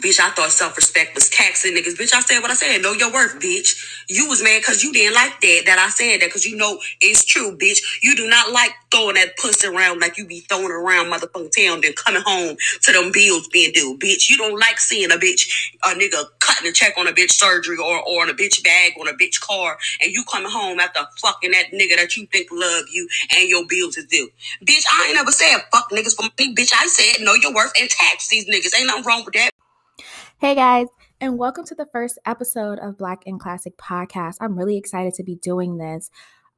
Bitch, I thought self-respect was taxing niggas. Bitch, I said what I said. Know your worth, bitch. You was mad because you didn't like that I said that, because you know it's true, bitch. You do not like throwing that pussy around like you be throwing around motherfucking town, then coming home to them bills being due, bitch. You don't like seeing a nigga cutting a check on a bitch surgery or on a bitch bag, on a bitch car, and you coming home after fucking that nigga that you think love you and your bills is due. Bitch, I ain't never said fuck niggas for me, bitch. I said know your worth and tax these niggas. Ain't nothing wrong with that. Hey guys, and welcome to the first episode of Black and Classic Podcast. I'm really excited to be doing this.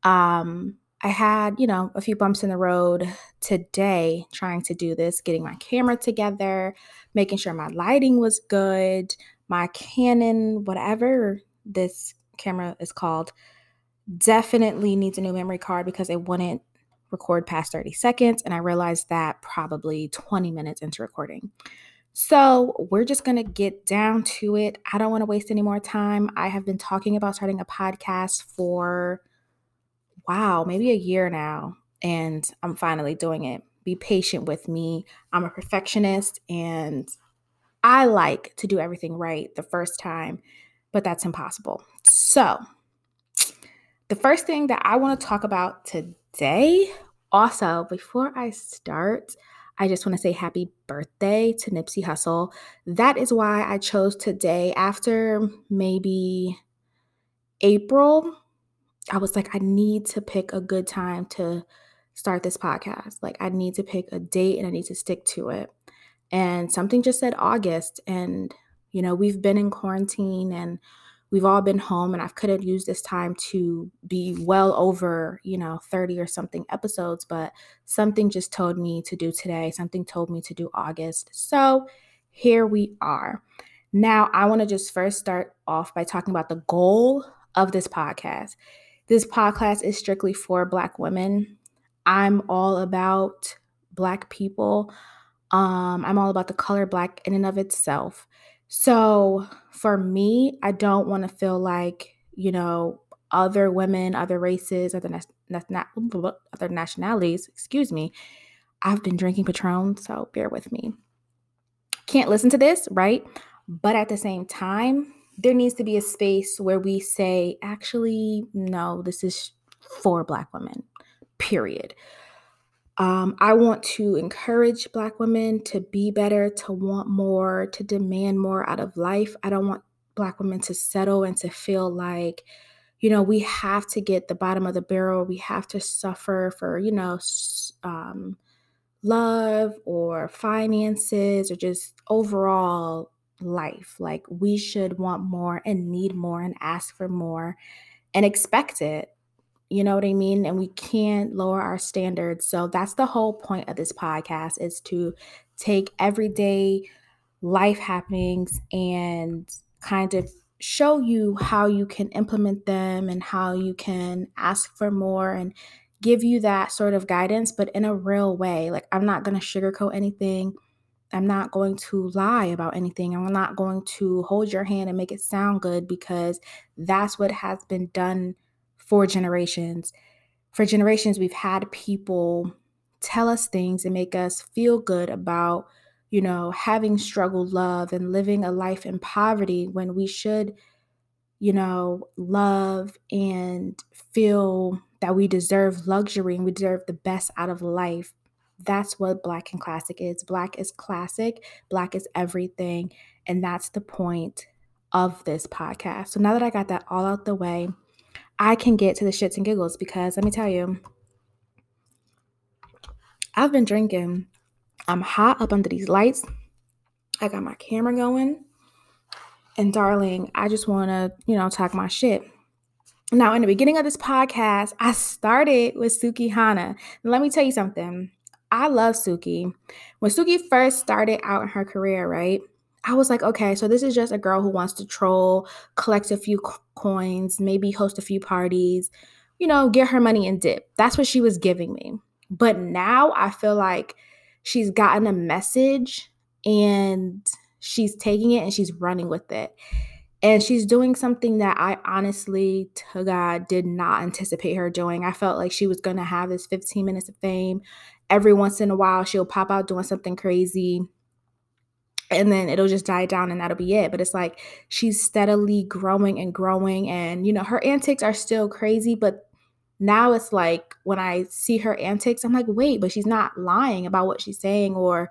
I had, a few bumps in the road today trying to do this, getting my camera together, making sure my lighting was good, my Canon, whatever this camera is called, definitely needs a new memory card because it wouldn't record past 30 seconds, and I realized that probably 20 minutes into recording. So we're just going to get down to it. I don't want to waste any more time. I have been talking about starting a podcast for, maybe a year now. And I'm finally doing it. Be patient with me. I'm a perfectionist and I like to do everything right the first time, but that's impossible. So the first thing that I want to talk about today, also, before I start, I just want to say happy birthday to Nipsey Hussle. That is why I chose today. After maybe April, I was like, I need to pick a good time to start this podcast. Like, I need to pick a date and I need to stick to it. And something just said August. And, we've been in quarantine and we've all been home. And I could have used this time to be well over, 30 or something episodes. But something just told me to do today. Something told me to do August. So here we are. Now, I want to just first start off by talking about the goal of this podcast. This podcast is strictly for Black women. I'm all about Black people. I'm all about the color Black in and of itself. So for me, I don't want to feel like, other women, other races, other nationalities, I've been drinking Patron, so bear with me. Can't listen to this, right? But at the same time, there needs to be a space where we say, actually, no, this is for Black women, period. I want to encourage Black women to be better, to want more, to demand more out of life. I don't want Black women to settle and to feel like, we have to get the bottom of the barrel. We have to suffer for, love or finances or just overall life. Like, we should want more and need more and ask for more and expect it. You know what I mean? And we can't lower our standards. So that's the whole point of this podcast, is to take everyday life happenings and kind of show you how you can implement them and how you can ask for more and give you that sort of guidance, but in a real way. Like, I'm not going to sugarcoat anything. I'm not going to lie about anything. I'm not going to hold your hand and make it sound good, because that's what has been done for generations. We've had people tell us things and make us feel good about, having struggled love and living a life in poverty, when we should, love and feel that we deserve luxury and we deserve the best out of life. That's what Black and Classic is. Black is classic. Black is everything. And that's the point of this podcast. So now that I got that all out the way, I can get to the shits and giggles, because let me tell you, I've been drinking. I'm hot up under these lights. I got my camera going. And darling, I just want to, talk my shit. Now, in the beginning of this podcast, I started with Sukihana. Let me tell you something. I love Suki. When Suki first started out in her career, right? I was like, okay, so this is just a girl who wants to troll, collect a few coins, maybe host a few parties, get her money and dip. That's what she was giving me. But now I feel like she's gotten a message and she's taking it and she's running with it. And she's doing something that I honestly, to God, did not anticipate her doing. I felt like she was going to have this 15 minutes of fame. Every once in a while, she'll pop out doing something crazy. and then it'll just die down and that'll be it. But it's like she's steadily growing and growing, and, you know, her antics are still crazy, but now it's like when I see her antics, I'm like, wait, but she's not lying about what she's saying, or,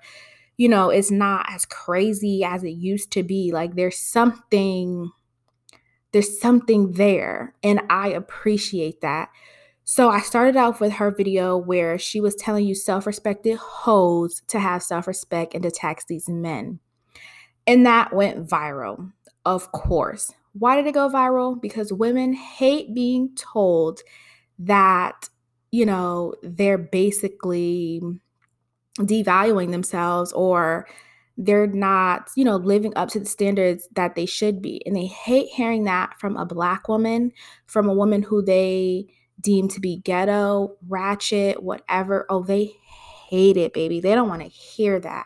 you know, it's not as crazy as it used to be. Like there's something there, and I appreciate that. So I started off with her video where she was telling you self-respected hoes to have self-respect and to tax these men. And that went viral, of course. Why did it go viral? Because women hate being told that, you know, they're basically devaluing themselves, or they're not, you know, living up to the standards that they should be. And they hate hearing that from a Black woman, from a woman who they deemed to be ghetto, ratchet, whatever. Oh, they hate it, baby. They don't want to hear that.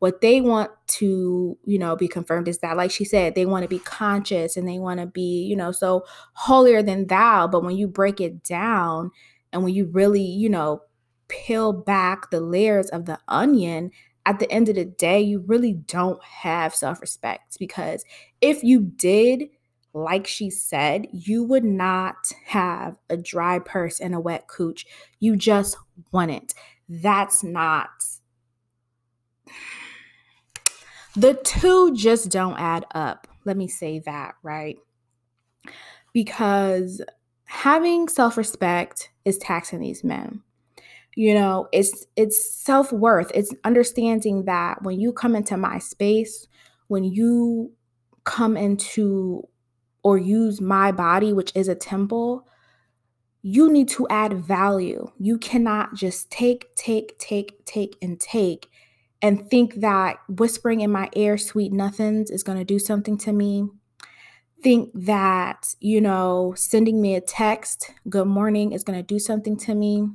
What they want to, you know, be confirmed is that, like she said, they want to be conscious and they want to be, you know, so holier than thou. But when you break it down and when you really, you know, peel back the layers of the onion, at the end of the day, you really don't have self-respect. Because if you did, like she said, you would not have a dry purse and a wet cooch. You just wouldn't. That's not. The two just don't add up. Let me say that, right? Because having self-respect is taxing these men. You know, it's self-worth. It's understanding that when you come into my space, when you come into or use my body, which is a temple, you need to add value. You cannot just take and think that whispering in my ear sweet nothings is going to do something to me. Think that, you know, sending me a text, good morning, is going to do something to me.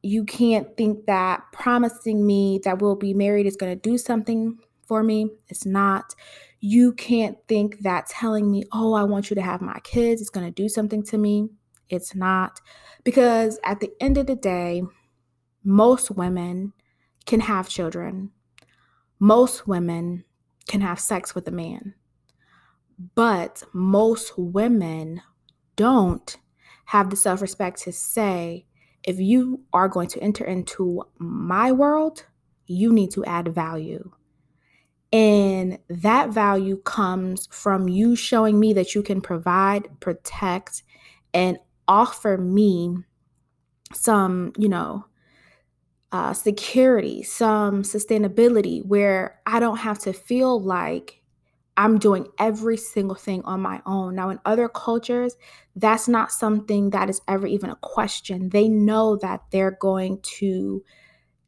You can't think that promising me that we'll be married is going to do something for me. It's not. You can't think that telling me, oh, I want you to have my kids, is going to do something to me. It's not. Because at the end of the day, most women can have children. Most women can have sex with a man. But most women don't have the self-respect to say, if you are going to enter into my world, you need to add value. And that value comes from you showing me that you can provide, protect, and offer me some, you know, security, some sustainability, where I don't have to feel like I'm doing every single thing on my own. Now, in other cultures, that's not something that is ever even a question. They know that they're going to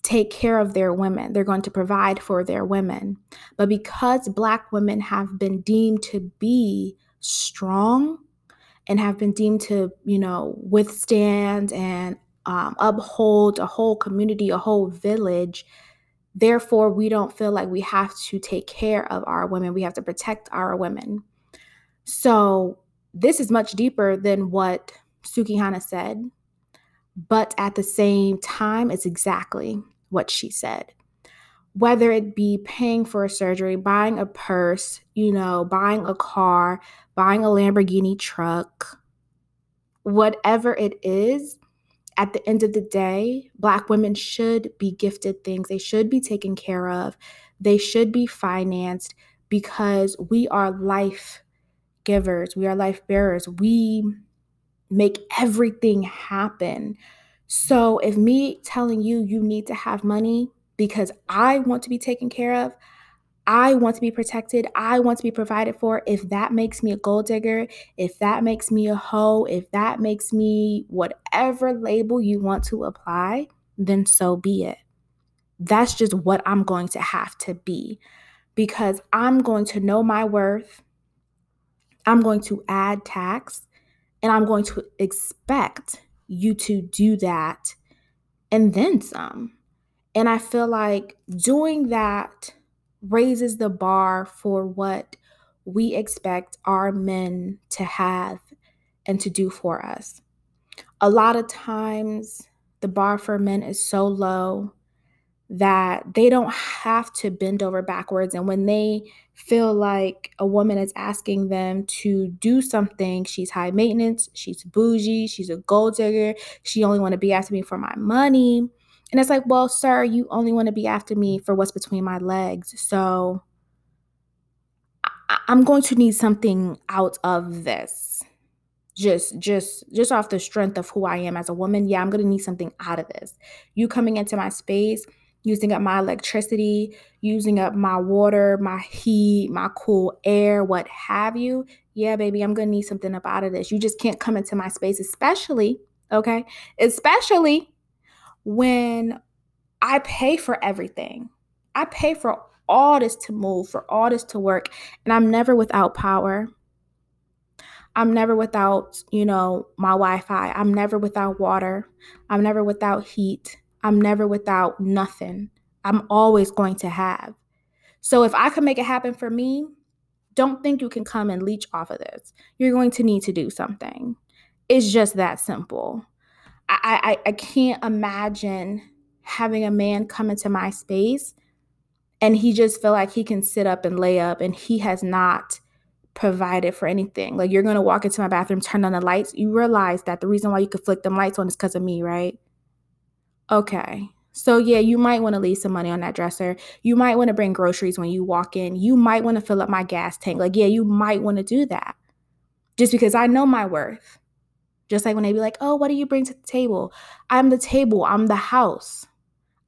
take care of their women. They're going to provide for their women. But because Black women have been deemed to be strong and have been deemed to, you know, withstand and uphold a whole community, a whole village, therefore we don't feel like we have to take care of our women. We have to protect our women. So this is much deeper than what Sukihana said. But at the same time, it's exactly what she said. Whether it be paying for a surgery, buying a purse, you know, buying a car, buying a Lamborghini truck, whatever it is, at the end of the day, Black women should be gifted things. They should be taken care of. They should be financed, because we are life givers. We are life bearers. We make everything happen. So if me telling you, you need to have money because I want to be taken care of, I want to be protected, I want to be provided for, if that makes me a gold digger, if that makes me a hoe, if that makes me whatever label you want to apply, then so be it. That's just what I'm going to have to be, because I'm going to know my worth. I'm going to add tax. And I'm going to expect you to do that and then some. And I feel like doing that raises the bar for what we expect our men to have and to do for us. A lot of times the bar for men is so low that they don't have to bend over backwards. And when they feel like a woman is asking them to do something, she's high maintenance, she's bougie, she's a gold digger, she only want to be after me for my money. And it's like, well, sir, you only want to be after me for what's between my legs. So I'm going to need something out of this. Just off the strength of who I am as a woman, yeah, I'm going to need something out of this. You coming into my space, using up my electricity, using up my water, my heat, my cool air, what have you. Yeah, baby, I'm going to need something up out of this. You just can't come into my space, especially when I pay for everything. I pay for all this to move, for all this to work, and I'm never without power. I'm never without, my Wi-Fi. I'm never without water. I'm never without heat. I'm never without nothing. I'm always going to have. So if I can make it happen for me, don't think you can come and leech off of this. You're going to need to do something. It's just that simple. I can't imagine having a man come into my space and he just feel like he can sit up and lay up and he has not provided for anything. Like, you're going to walk into my bathroom, turn on the lights. You realize that the reason why you could flick them lights on is because of me, right? Okay. So yeah, you might want to leave some money on that dresser. You might want to bring groceries when you walk in. You might want to fill up my gas tank. Like, yeah, you might want to do that just because I know my worth. Just like when they be like, oh, what do you bring to the table? I'm the table. I'm the house.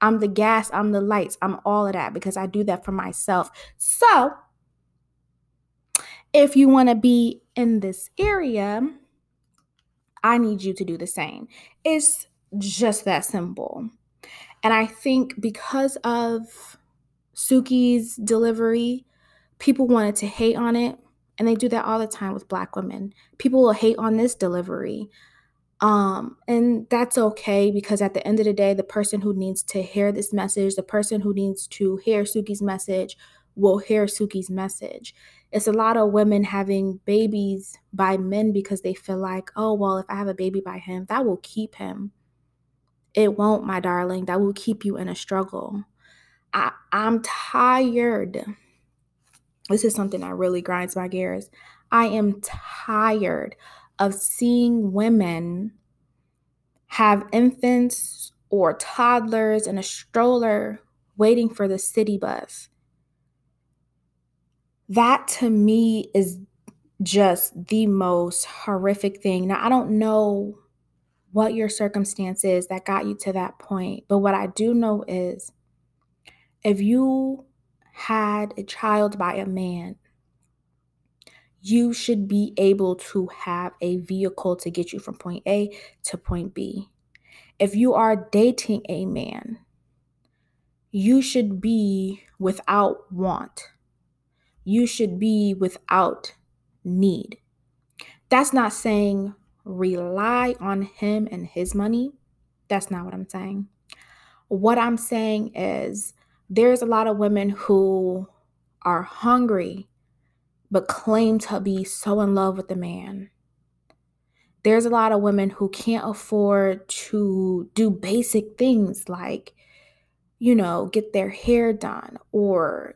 I'm the gas. I'm the lights. I'm all of that because I do that for myself. So if you want to be in this area, I need you to do the same. It's just that simple. And I think because of Suki's delivery, people wanted to hate on it. And they do that all the time with Black women. People will hate on this delivery. And that's okay, because at the end of the day, the person who needs to hear this message, the person who needs to hear Suki's message, will hear Suki's message. It's a lot of women having babies by men because they feel like, oh, well, if I have a baby by him, that will keep him. It won't, my darling. That will keep you in a struggle. I'm tired. This is something that really grinds my gears. I am tired of seeing women have infants or toddlers in a stroller waiting for the city bus. That to me is just the most horrific thing. Now, I don't know what your circumstance is that got you to that point, but what I do know is if you had a child by a man, you should be able to have a vehicle to get you from point A to point B. If you are dating a man, you should be without want. You should be without need. That's not saying rely on him and his money. That's not what I'm saying. What I'm saying is there's a lot of women who are hungry but claim to be so in love with the man. There's a lot of women who can't afford to do basic things like, get their hair done or,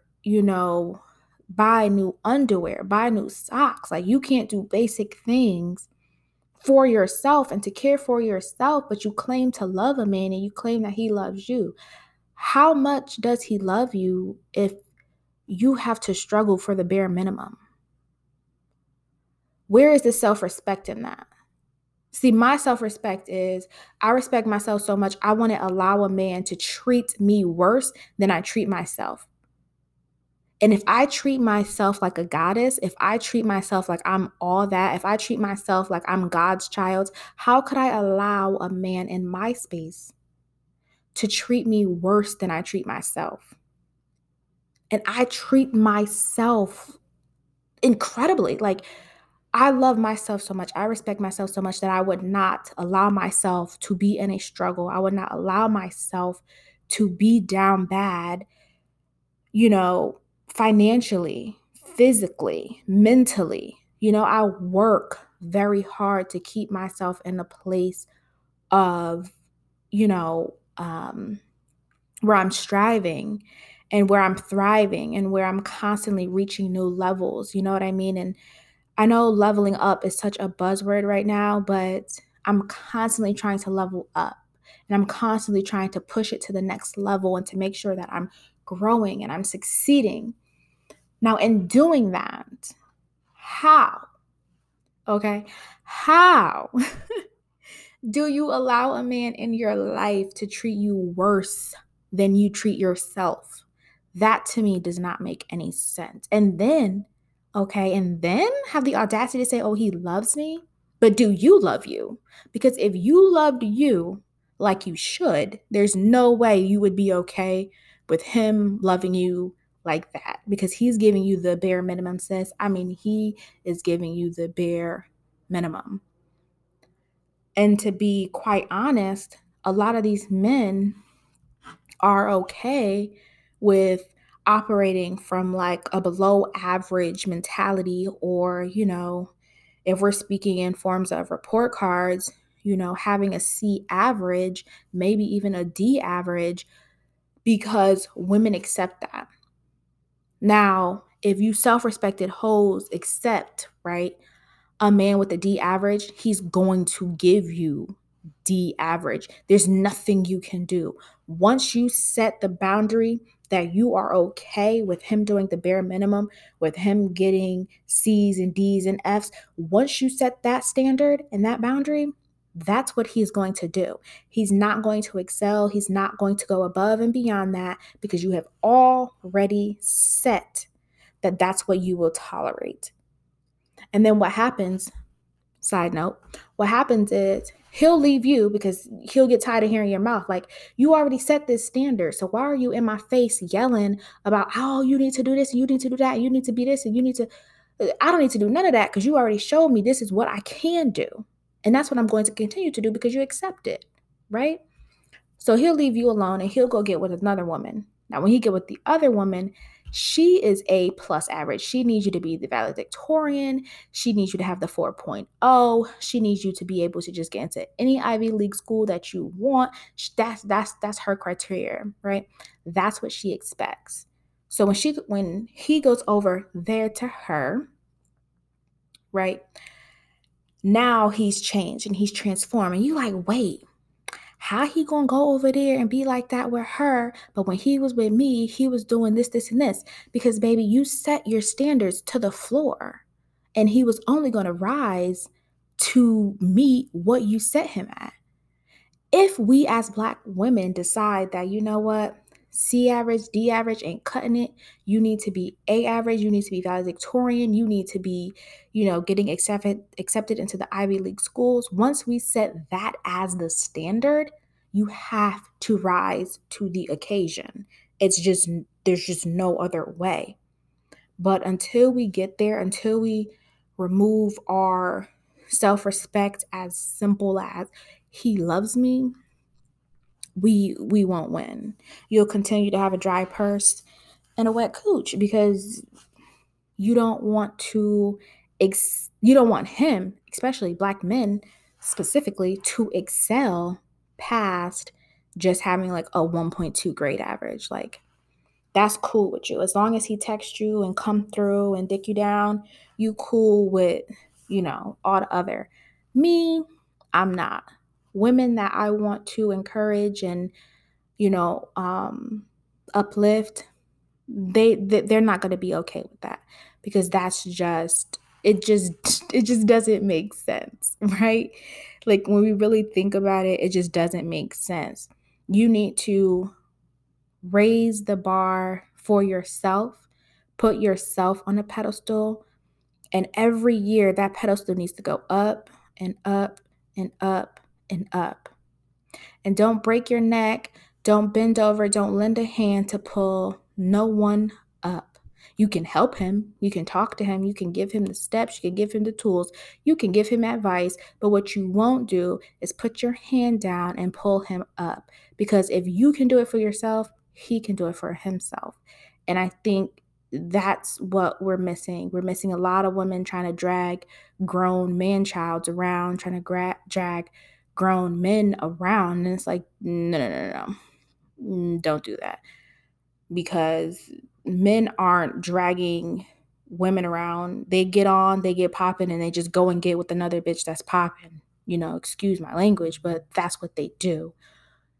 buy new underwear, buy new socks. Like, you can't do basic things for yourself and to care for yourself, but you claim to love a man and you claim that he loves you. How much does he love you if you have to struggle for the bare minimum? Where is the self-respect in that? See, my self-respect is I respect myself so much I wouldn't allow a man to treat me worse than I treat myself. And if I treat myself like a goddess, if I treat myself like I'm all that, if I treat myself like I'm God's child, how could I allow a man in my space to treat me worse than I treat myself? And I treat myself incredibly. Like, I love myself so much. I respect myself so much that I would not allow myself to be in a struggle. I would not allow myself to be down bad, financially, physically, mentally. I work very hard to keep myself in a place of, where I'm striving and where I'm thriving and where I'm constantly reaching new levels. You know what I mean? And I know leveling up is such a buzzword right now, but I'm constantly trying to level up, and I'm constantly trying to push it to the next level and to make sure that I'm growing and I'm succeeding. Now, in doing that, how? Okay, how do you allow a man in your life to treat you worse than you treat yourself? That to me does not make any sense. And then, okay, and then have the audacity to say, oh, he loves me. But do you love you? Because if you loved you like you should, there's no way you would be okay with him loving you like that, because he's giving you the bare minimum, sis. I mean, he is giving you the bare minimum. And to be quite honest, a lot of these men are okay with operating from like a below average mentality, or, you know, if we're speaking in forms of report cards, you know, having a C average, maybe even a D average, because women accept that. Now, if you self-respected hoes accept, right, a man with a D average, he's going to give you D average. There's nothing you can do. Once you set the boundary that you are okay with him doing the bare minimum, with him getting C's and D's and F's, once you set that standard and that boundary, that's what he's going to do. He's not going to excel. He's not going to go above and beyond that, because you have already set that that's what you will tolerate. And then what happens, side note, what happens is he'll leave you because he'll get tired of hearing your mouth. Like, you already set this standard. So why are you in my face yelling about, oh, you need to do this, and you need to do that, and you need to be this, and you need to, I don't need to do none of that, because you already showed me this is what I can do. And that's what I'm going to continue to do because you accept it, right? So he'll leave you alone and he'll go get with another woman. Now, when he get with the other woman, she is A plus average. She needs you to be the valedictorian. She needs you to have the 4.0. She needs you to be able to just get into any Ivy League school that you want. That's her criteria, right? That's what she expects. So when he goes over there to her, right? Now he's changed and he's transformed. And you like, wait, how he gonna go over there and be like that with her? But when he was with me, he was doing this, this, and this. Because, baby, you set your standards to the floor. And he was only gonna rise to meet what you set him at. If we as Black women decide that, you know what, C average, D average ain't cutting it. You need to be A average. You need to be valedictorian. You need to be, you know, getting accepted into the Ivy League schools. Once we set that as the standard, you have to rise to the occasion. It's just, there's just no other way. But until we get there, until we remove our self-respect as simple as he loves me, we won't win. You'll continue to have a dry purse and a wet cooch, because you don't want to, you don't want him, especially Black men specifically, to excel past just having like a 1.2 grade average. Like, that's cool with you. As long as he texts you and come through and dick you down, you cool with, you know, all the other. Me, I'm not. Women that I want to encourage and, you know, uplift, they're not going to be okay with that, because that's just, it just doesn't make sense, right? Like, when we really think about it, it just doesn't make sense. You need to raise the bar for yourself, put yourself on a pedestal, and every year that pedestal needs to go up and up and up and up. And don't break your neck, don't bend over, don't lend a hand to pull no one up. You can help him, you can talk to him, you can give him the steps, you can give him the tools, you can give him advice, but what you won't do is put your hand down and pull him up. Because if you can do it for yourself, he can do it for himself. And I think that's what we're missing. We're missing a lot of women trying to drag grown man-childs around, trying to drag grown men around, and it's like, no, Don't do that, because men aren't dragging women around. They get on, they get popping, and they just go and get with another bitch that's popping. You know, excuse my language, but that's what they do.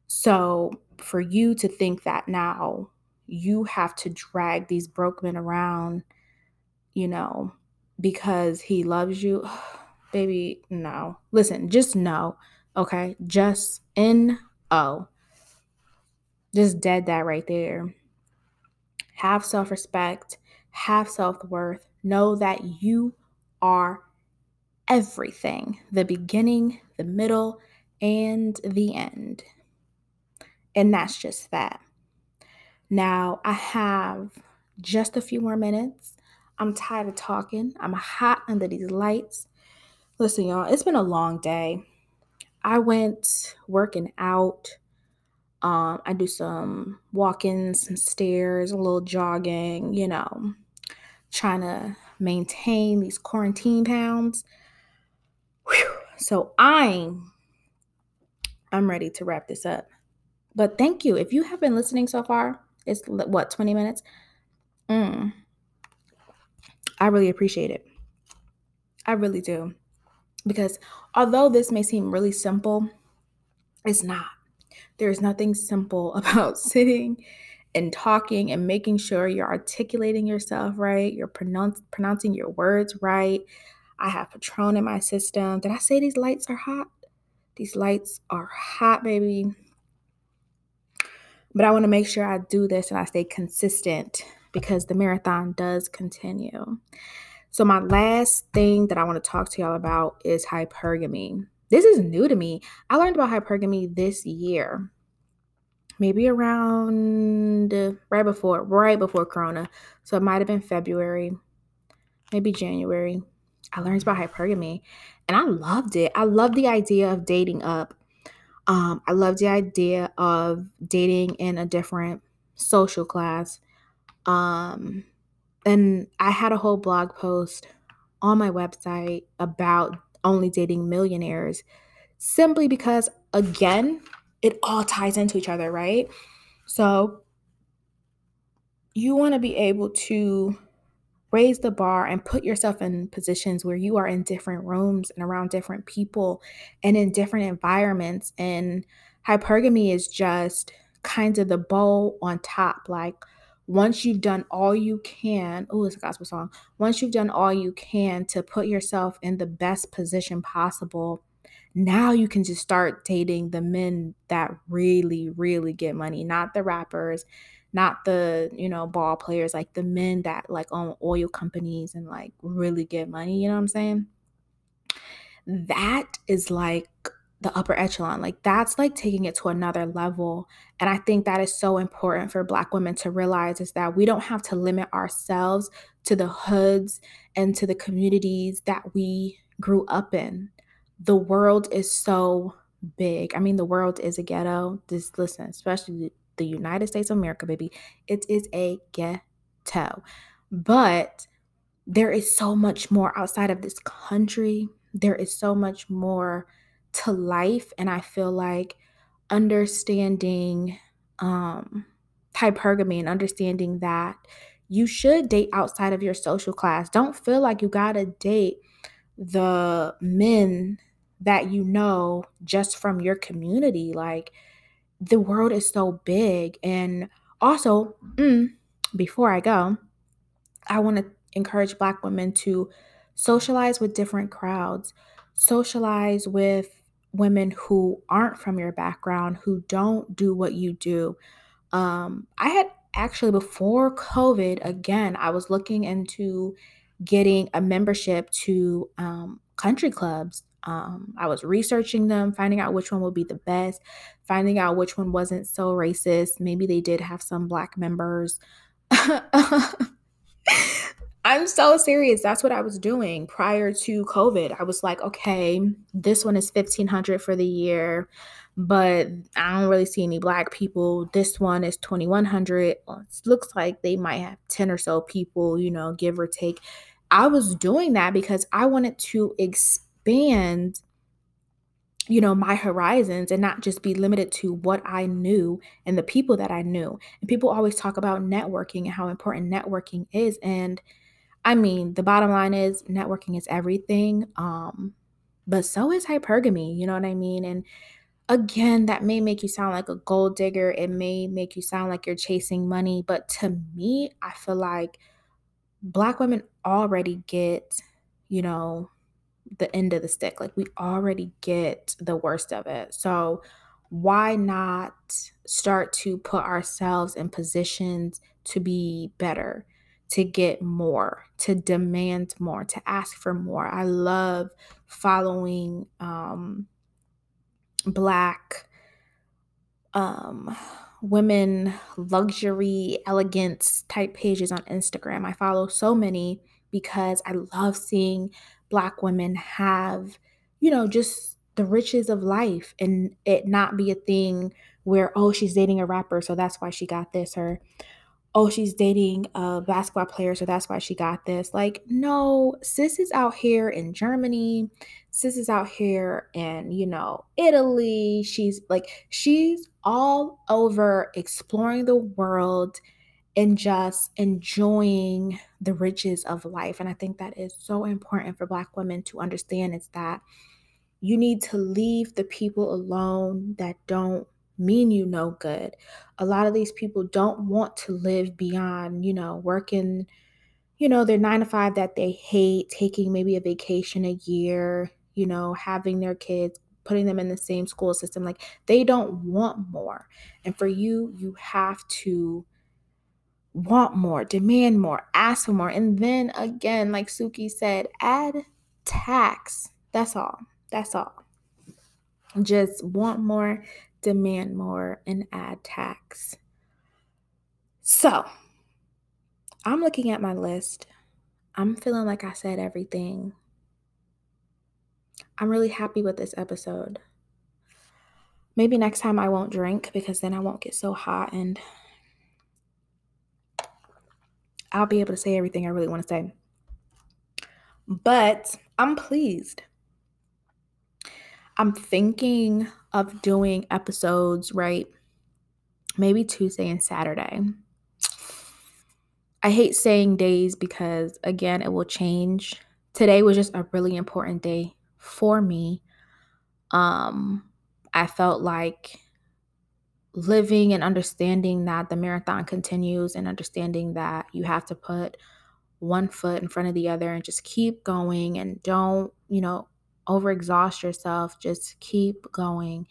So for you to think that now you have to drag these broke men around, you know, because he loves you, baby, no. Listen, just no, okay? Just N-O. Just dead that right there. Have self-respect. Have self-worth. Know that you are everything. The beginning, the middle, and the end. And that's just that. Now, I have just a few more minutes. I'm tired of talking. I'm hot under these lights. Listen, y'all, it's been a long day. I went working out. I do some walk-ins, some stairs, a little jogging, you know, trying to maintain these quarantine pounds. Whew. So I'm ready to wrap this up. But thank you. If you have been listening so far, it's what, 20 minutes? I really appreciate it. I really do. Because although this may seem really simple, it's not. There's nothing simple about sitting and talking and making sure you're articulating yourself right, you're pronouncing your words right. I have Patron in my system. Did I say these lights are hot? These lights are hot, baby. But I want to make sure I do this and I stay consistent, because the marathon does continue. So my last thing that I want to talk to y'all about is hypergamy. This is new to me. I learned about hypergamy this year, maybe around right before Corona. So it might have been February, maybe January. I learned about hypergamy and I loved it. I love the idea of dating up. I love the idea of dating in a different social class. And I had a whole blog post on my website about only dating millionaires, simply because, again, it all ties into each other, right? So you want to be able to raise the bar and put yourself in positions where you are in different rooms and around different people and in different environments. And hypergamy is just kind of the bow on top. Like, once you've done all you can, oh, it's a gospel song. Once you've done all you can to put yourself in the best position possible, now you can just start dating the men that really, really get money. Not the rappers, not the, you know, ball players, like the men that like own oil companies and like really get money. You know what I'm saying? That is like the upper echelon. Like, that's like taking it to another level. And I think that is so important for Black women to realize, is that we don't have to limit ourselves to the hoods and to the communities that we grew up in. The world is so big. I mean, the world is a ghetto. Just listen, especially the United States of America, baby. It is a ghetto. But there is so much more outside of this country. There is so much more to life. And I feel like understanding hypergamy and understanding that you should date outside of your social class. Don't feel like you gotta date the men that you know just from your community. Like, the world is so big. And also, before I go, I want to encourage Black women to socialize with different crowds, socialize with women who aren't from your background, who don't do what you do. I had actually, before COVID, again, I was looking into getting a membership to country clubs. I was researching them, finding out which one would be the best, finding out which one wasn't so racist. Maybe they did have some Black members. I'm so serious. That's what I was doing prior to COVID. I was like, okay, this one is $1,500 for the year, but I don't really see any Black people. This one is $2,100. It looks like they might have 10 or so people, you know, give or take. I was doing that because I wanted to expand my horizons and not just be limited to what I knew and the people that I knew. And people always talk about networking and how important networking is. And I mean, the bottom line is networking is everything. But so is hypergamy, you know what I mean? And again, that may make you sound like a gold digger. It may make you sound like you're chasing money. But to me, I feel like Black women already get, the end of the stick. Like, we already get the worst of it. So why not start to put ourselves in positions to be better, to get more, to demand more, to ask for more? I love following Black women luxury elegance type pages on Instagram. I follow so many because I love seeing Black women have, just the riches of life, and it not be a thing where, oh, she's dating a rapper, so that's why she got this, or, oh, she's dating a basketball player, so that's why she got this. Like, no, sis is out here in Germany. Sis is out here in, Italy. She's all over exploring the world and just enjoying the riches of life. And I think that is so important for Black women to understand, is that you need to leave the people alone that don't mean you no good. A lot of these people don't want to live beyond, working, their 9 to 5 that they hate, taking maybe a vacation a year, having their kids, putting them in the same school system. Like, they don't want more. And for you, you have to want more, demand more, ask for more. And then again, like Suki said, add tax. That's all. Just want more, demand more, and add tax. So I'm looking at my list. I'm feeling like I said everything. I'm really happy with this episode. Maybe next time I won't drink, because then I won't get so hot and I'll be able to say everything I really want to say. But I'm pleased. I'm thinking of doing episodes, right? Maybe Tuesday and Saturday. I hate saying days because, again, it will change. Today was just a really important day for me. I felt like living and understanding that the marathon continues, and understanding that you have to put one foot in front of the other and just keep going, and don't, overexhaust yourself. Just keep going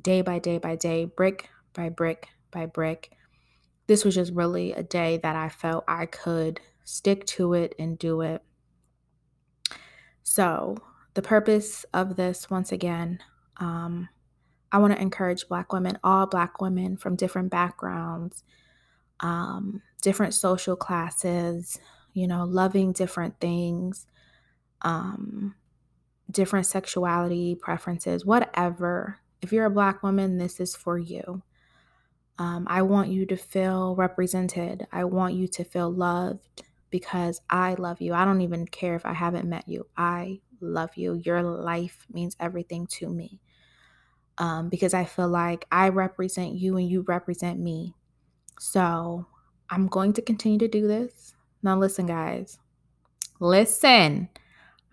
day by day by day, brick by brick by brick. This was just really a day that I felt I could stick to it and do it. So the purpose of this, once again, I want to encourage Black women, all Black women from different backgrounds, different social classes, loving different things, different sexuality preferences, whatever. If you're a Black woman, this is for you. I want you to feel represented. I want you to feel loved, because I love you. I don't even care if I haven't met you. I love you. Your life means everything to me, because I feel like I represent you and you represent me. So I'm going to continue to do this. Now listen, guys. Listen.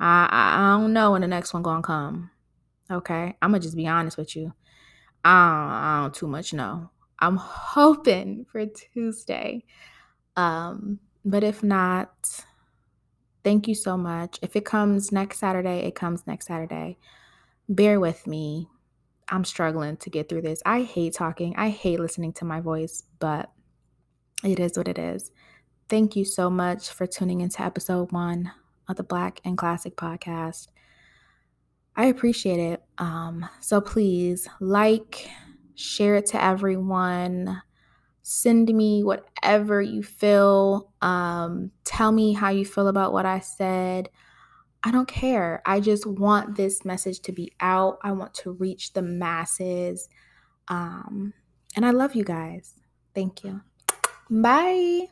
I don't know when the next one gonna come, okay? I'm gonna just be honest with you. I don't too much know. I'm hoping for Tuesday. But if not, thank you so much. If it comes next Saturday, it comes next Saturday. Bear with me. I'm struggling to get through this. I hate talking. I hate listening to my voice, but it is what it is. Thank you so much for tuning into episode 1 of the Black and Classic Podcast. I appreciate it. So please share it to everyone. Send me whatever you feel. Tell me how you feel about what I said. I don't care. I just want this message to be out. I want to reach the masses. And I love you guys. Thank you. Bye.